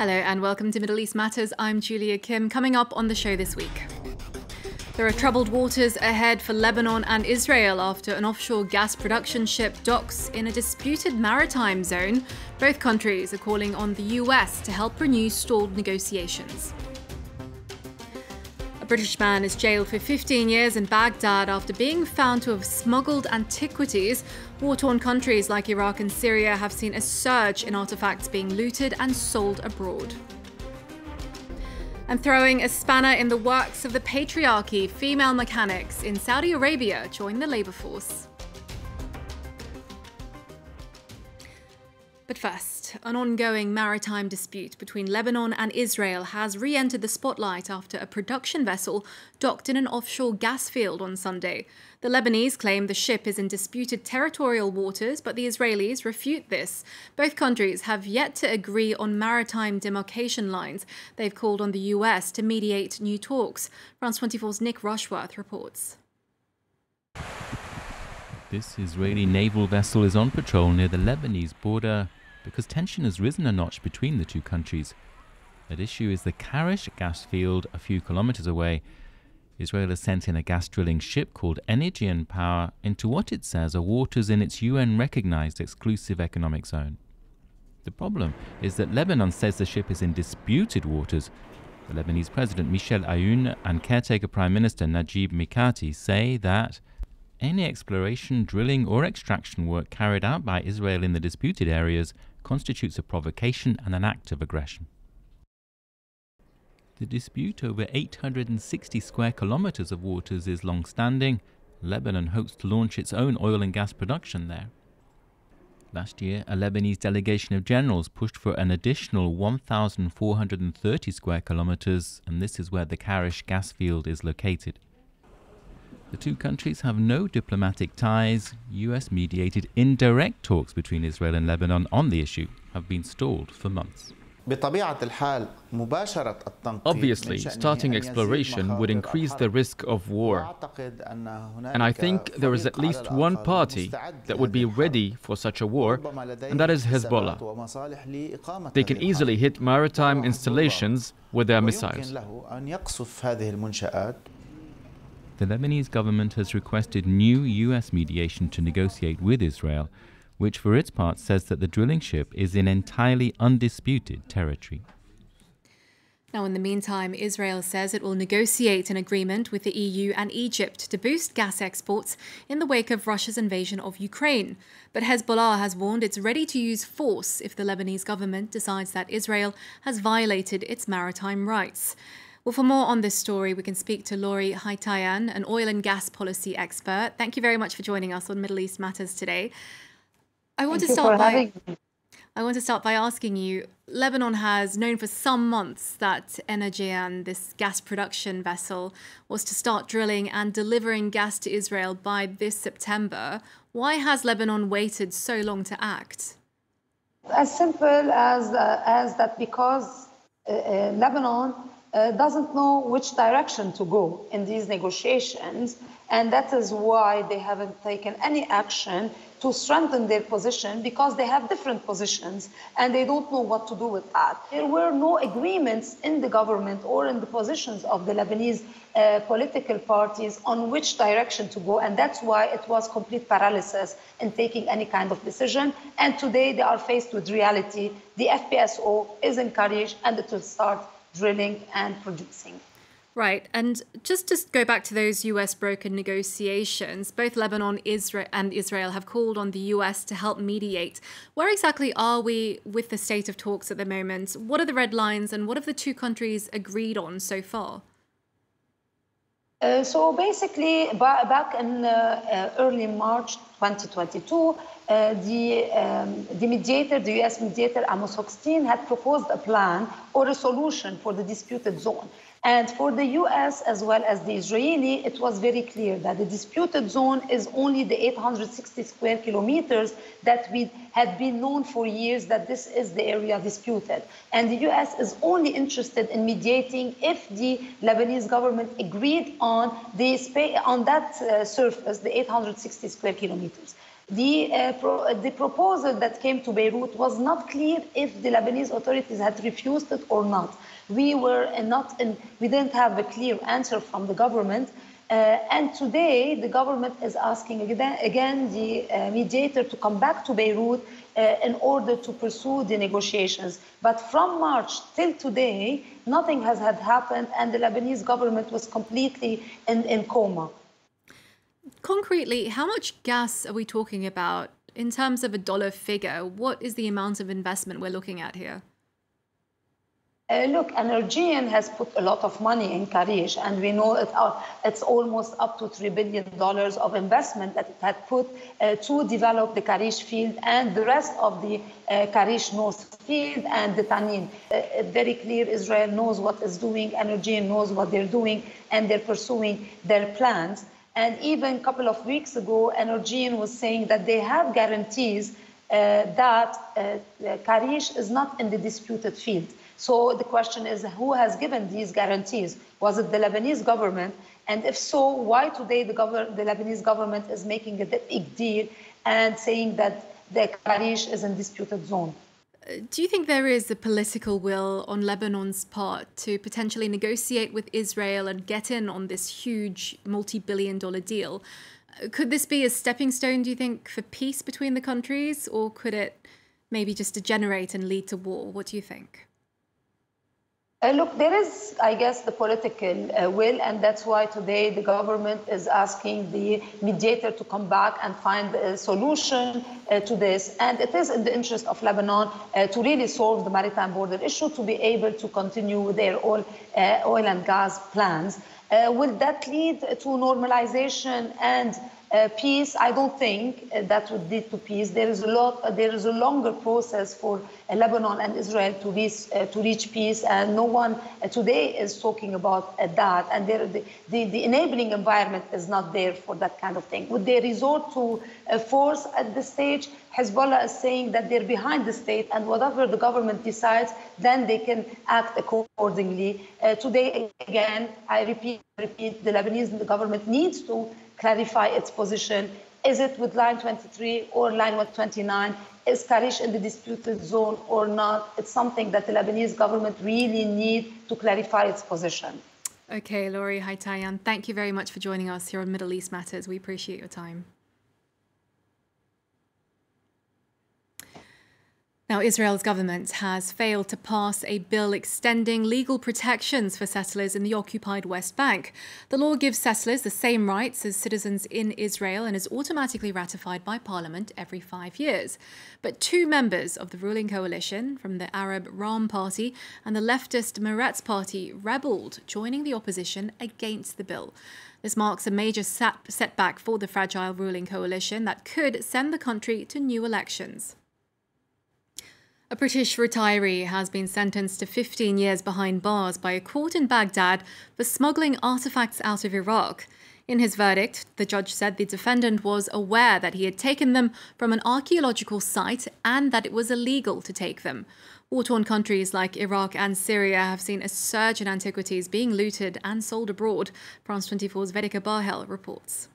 Hello and welcome to Middle East Matters. I'm Julia Kim. Coming up on the show this week. There are troubled waters ahead for Lebanon and Israel after an offshore gas production ship docks in a disputed maritime zone. Both countries are calling on the US to help renew stalled negotiations. A British man is jailed for 15 years in Baghdad after being found to have smuggled antiquities. War-torn countries like Iraq and Syria have seen a surge in artifacts being looted and sold abroad. And throwing a spanner in the works of the patriarchy, female mechanics in Saudi Arabia join the labour force. But first, an ongoing maritime dispute between Lebanon and Israel has re-entered the spotlight after a production vessel docked in an offshore gas field on Sunday. The Lebanese claim the ship is in disputed territorial waters, but the Israelis refute this. Both countries have yet to agree on maritime demarcation lines. They've called on the US to mediate new talks. France 24's Nick Rushworth reports. This Israeli naval vessel is on patrol near the Lebanese border because tension has risen a notch between the two countries. At issue is the Karish gas field a few kilometers away. Israel has sent in a gas drilling ship called Energean into what it says are waters in its UN-recognized exclusive economic zone. The problem is that Lebanon says the ship is in disputed waters. The Lebanese President Michel Aoun and caretaker Prime Minister Najib Mikati say that any exploration, drilling or extraction work carried out by Israel in the disputed areas constitutes a provocation and an act of aggression. The dispute over 860 square kilometers of waters is long-standing. Lebanon hopes to launch its own oil and gas production there. Last year, a Lebanese delegation of generals pushed for an additional 1,430 square kilometers, and this is where the Karish gas field is located. The two countries have no diplomatic ties. US-mediated indirect talks between Israel and Lebanon on the issue have been stalled for months. Obviously, starting exploration would increase the risk of war. And I think there is at least one party that would be ready for such a war, and that is Hezbollah. They can easily hit maritime installations with their missiles. The Lebanese government has requested new US mediation to negotiate with Israel, which for its part says that the drilling ship is in entirely undisputed territory. Now, in the meantime, Israel says it will negotiate an agreement with the EU and Egypt to boost gas exports in the wake of Russia's invasion of Ukraine. But Hezbollah has warned it's ready to use force if the Lebanese government decides that Israel has violated its maritime rights. Well, for more on this story, we can speak to Laury Haytayan, an oil and gas policy expert. Thank you very much for joining us on Middle East Matters today. I want to start by asking you, Lebanon has known for some months that Energean, this gas production vessel, was to start drilling and delivering gas to Israel by this September. Why has Lebanon waited so long to act? As simple as that, because Lebanon doesn't know which direction to go in these negotiations, and that is why they haven't taken any action to strengthen their position, because they have different positions and they don't know what to do with that. There were no agreements in the government or in the positions of the Lebanese political parties on which direction to go, and that's why it was complete paralysis in taking any kind of decision. And today they are faced with reality. The FPSO is in Karish and it will start drilling and producing. Right, and just to go back to those US-brokered negotiations, both Lebanon and Israel have called on the US to help mediate. Where exactly are we with the state of talks at the moment? What are the red lines and what have the two countries agreed on so far? So basically, back in early March 2022, the mediator, the US mediator Amos Hochstein, had proposed a plan or a solution for the disputed zone. And for the US as well as the Israeli, it was very clear that the disputed zone is only the 860 square kilometers that we had been known for years that this is the area disputed. And the US is only interested in mediating if the Lebanese government agreed on that surface, the 860 square kilometers. The proposal that came to Beirut was not clear if the Lebanese authorities had refused it or not. We were not, we didn't have a clear answer from the government. And today, the government is asking again the mediator to come back to Beirut in order to pursue the negotiations. But from March till today, nothing has had happened, and the Lebanese government was completely in coma. Concretely, how much gas are we talking about in terms of a dollar figure? What is the amount of investment we're looking at here? Look, Energean has put a lot of money in Karish, and we know it's almost up to $3 billion of investment that it had put to develop the Karish field and the rest of the Karish North field and the Tanin. Very clear, Israel knows what it's doing, Energean knows what they're doing, and they're pursuing their plans. And even a couple of weeks ago, Energean was saying that they have guarantees that Karish is not in the disputed field. So the question is, who has given these guarantees? Was it the Lebanese government? And if so, why today the Lebanese government is making a big deal and saying that the Karish is in disputed zone? Do you think there is a political will on Lebanon's part to potentially negotiate with Israel and get in on this huge multi-billion-dollar deal? Could this be a stepping stone, do you think, for peace between the countries, or could it maybe just degenerate and lead to war? What do you think? Look, there is, I guess, the political will, and that's why today the government is asking the mediator to come back and find a solution to this. And it is in the interest of Lebanon to really solve the maritime border issue, to be able to continue with their oil and gas plans. Will that lead to normalization and peace? I don't think that would lead to peace. There is a lot. There is a longer process for Lebanon and Israel to reach peace, and no one today is talking about that. And the enabling environment is not there for that kind of thing. Would they resort to force at this stage? Hezbollah is saying that they're behind the state, and whatever the government decides, then they can act accordingly. Today, again, I repeat, the Lebanese government needs to clarify its position. Is it with Line 23 or Line 129? Is Karish in the disputed zone or not? It's something that the Lebanese government really needs to clarify its position. Okay, Laury Haytayan, thank you very much for joining us here on Middle East Matters. We appreciate your time. Now, Israel's government has failed to pass a bill extending legal protections for settlers in the occupied West Bank. The law gives settlers the same rights as citizens in Israel and is automatically ratified by parliament every 5 years. But two members of the ruling coalition from the Arab Ram Party and the leftist Meretz Party rebelled, joining the opposition against the bill. This marks a major setback for the fragile ruling coalition that could send the country to new elections. A British retiree has been sentenced to 15 years behind bars by a court in Baghdad for smuggling artifacts out of Iraq. In his verdict, the judge said the defendant was aware that he had taken them from an archaeological site and that it was illegal to take them. War-torn countries like Iraq and Syria have seen a surge in antiquities being looted and sold abroad. France 24's Vedika Bahel reports.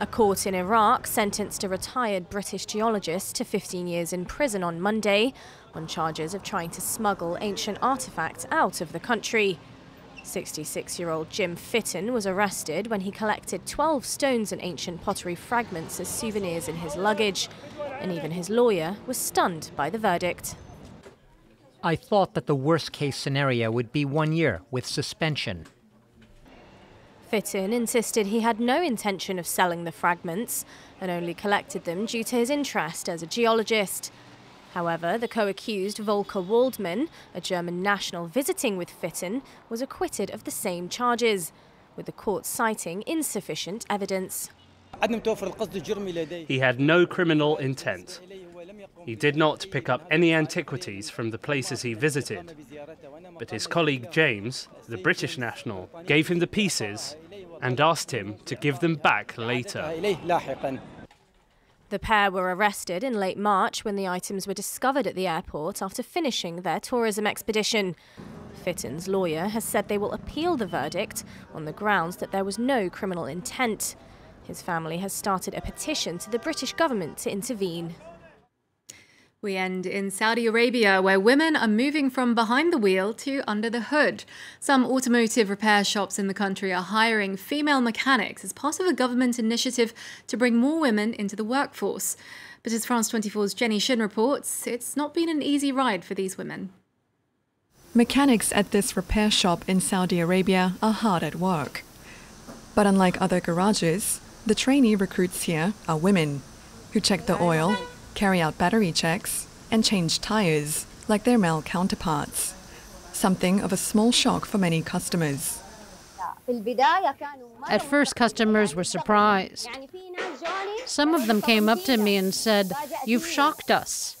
A court in Iraq sentenced a retired British geologist to 15 years in prison on Monday on charges of trying to smuggle ancient artefacts out of the country. 66-year-old Jim Fitton was arrested when he collected 12 stones and ancient pottery fragments as souvenirs in his luggage, and even his lawyer was stunned by the verdict. I thought that the worst-case scenario would be 1 year with suspension. Fitton insisted he had no intention of selling the fragments and only collected them due to his interest as a geologist. However, the co-accused Volker Waldmann, a German national visiting with Fitton, was acquitted of the same charges, with the court citing insufficient evidence. He had no criminal intent. He did not pick up any antiquities from the places he visited, but his colleague James, the British national, gave him the pieces and asked him to give them back later. The pair were arrested in late March when the items were discovered at the airport after finishing their tourism expedition. Fitton's lawyer has said they will appeal the verdict on the grounds that there was no criminal intent. His family has started a petition to the British government to intervene. We end in Saudi Arabia, where women are moving from behind the wheel to under the hood. Some automotive repair shops in the country are hiring female mechanics as part of a government initiative to bring more women into the workforce. But as France 24's Jenny Shin reports, it's not been an easy ride for these women. Mechanics at this repair shop in Saudi Arabia are hard at work. But unlike other garages, the trainee recruits here are women who check the oil, carry out battery checks, and change tires like their male counterparts. Something of a small shock for many customers. At first, customers were surprised. Some of them came up to me and said, "You've shocked us."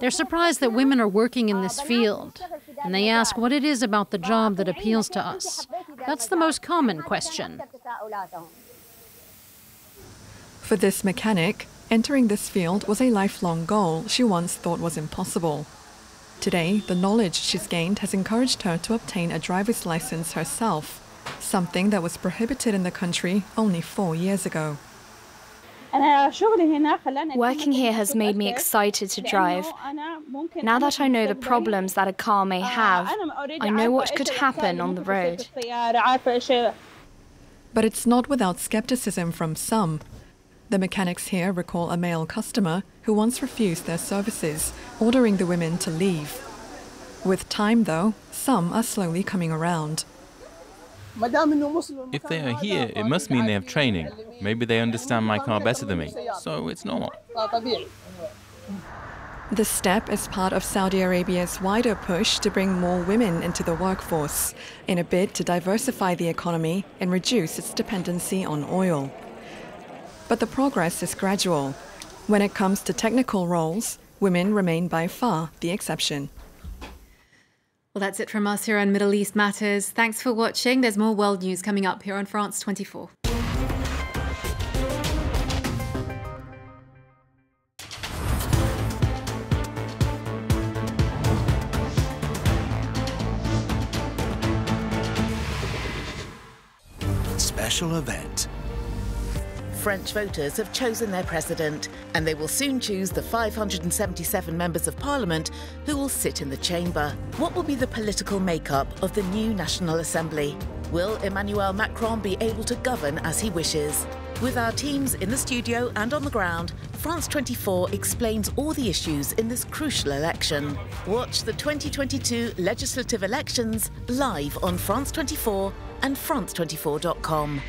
They're surprised that women are working in this field, and they ask what it is about the job that appeals to us. That's the most common question. For this mechanic, entering this field was a lifelong goal she once thought was impossible. Today, the knowledge she's gained has encouraged her to obtain a driver's license herself, something that was prohibited in the country only 4 years ago. Working here has made me excited to drive. Now that I know the problems that a car may have, I know what could happen on the road. But it's not without skepticism from some. The mechanics here recall a male customer who once refused their services, ordering the women to leave. With time, though, some are slowly coming around. If they are here, it must mean they have training. Maybe they understand my car better than me, so it's normal. This step is part of Saudi Arabia's wider push to bring more women into the workforce, in a bid to diversify the economy and reduce its dependency on oil. But the progress is gradual. When it comes to technical roles, women remain by far the exception. Well, that's it from us here on Middle East Matters. Thanks for watching. There's more world news coming up here on France 24. Special event. French voters have chosen their president, and they will soon choose the 577 members of parliament who will sit in the chamber. What will be the political makeup of the new National Assembly? Will Emmanuel Macron be able to govern as he wishes? With our teams in the studio and on the ground, France 24 explains all the issues in this crucial election. Watch the 2022 legislative elections live on France 24 and france24.com.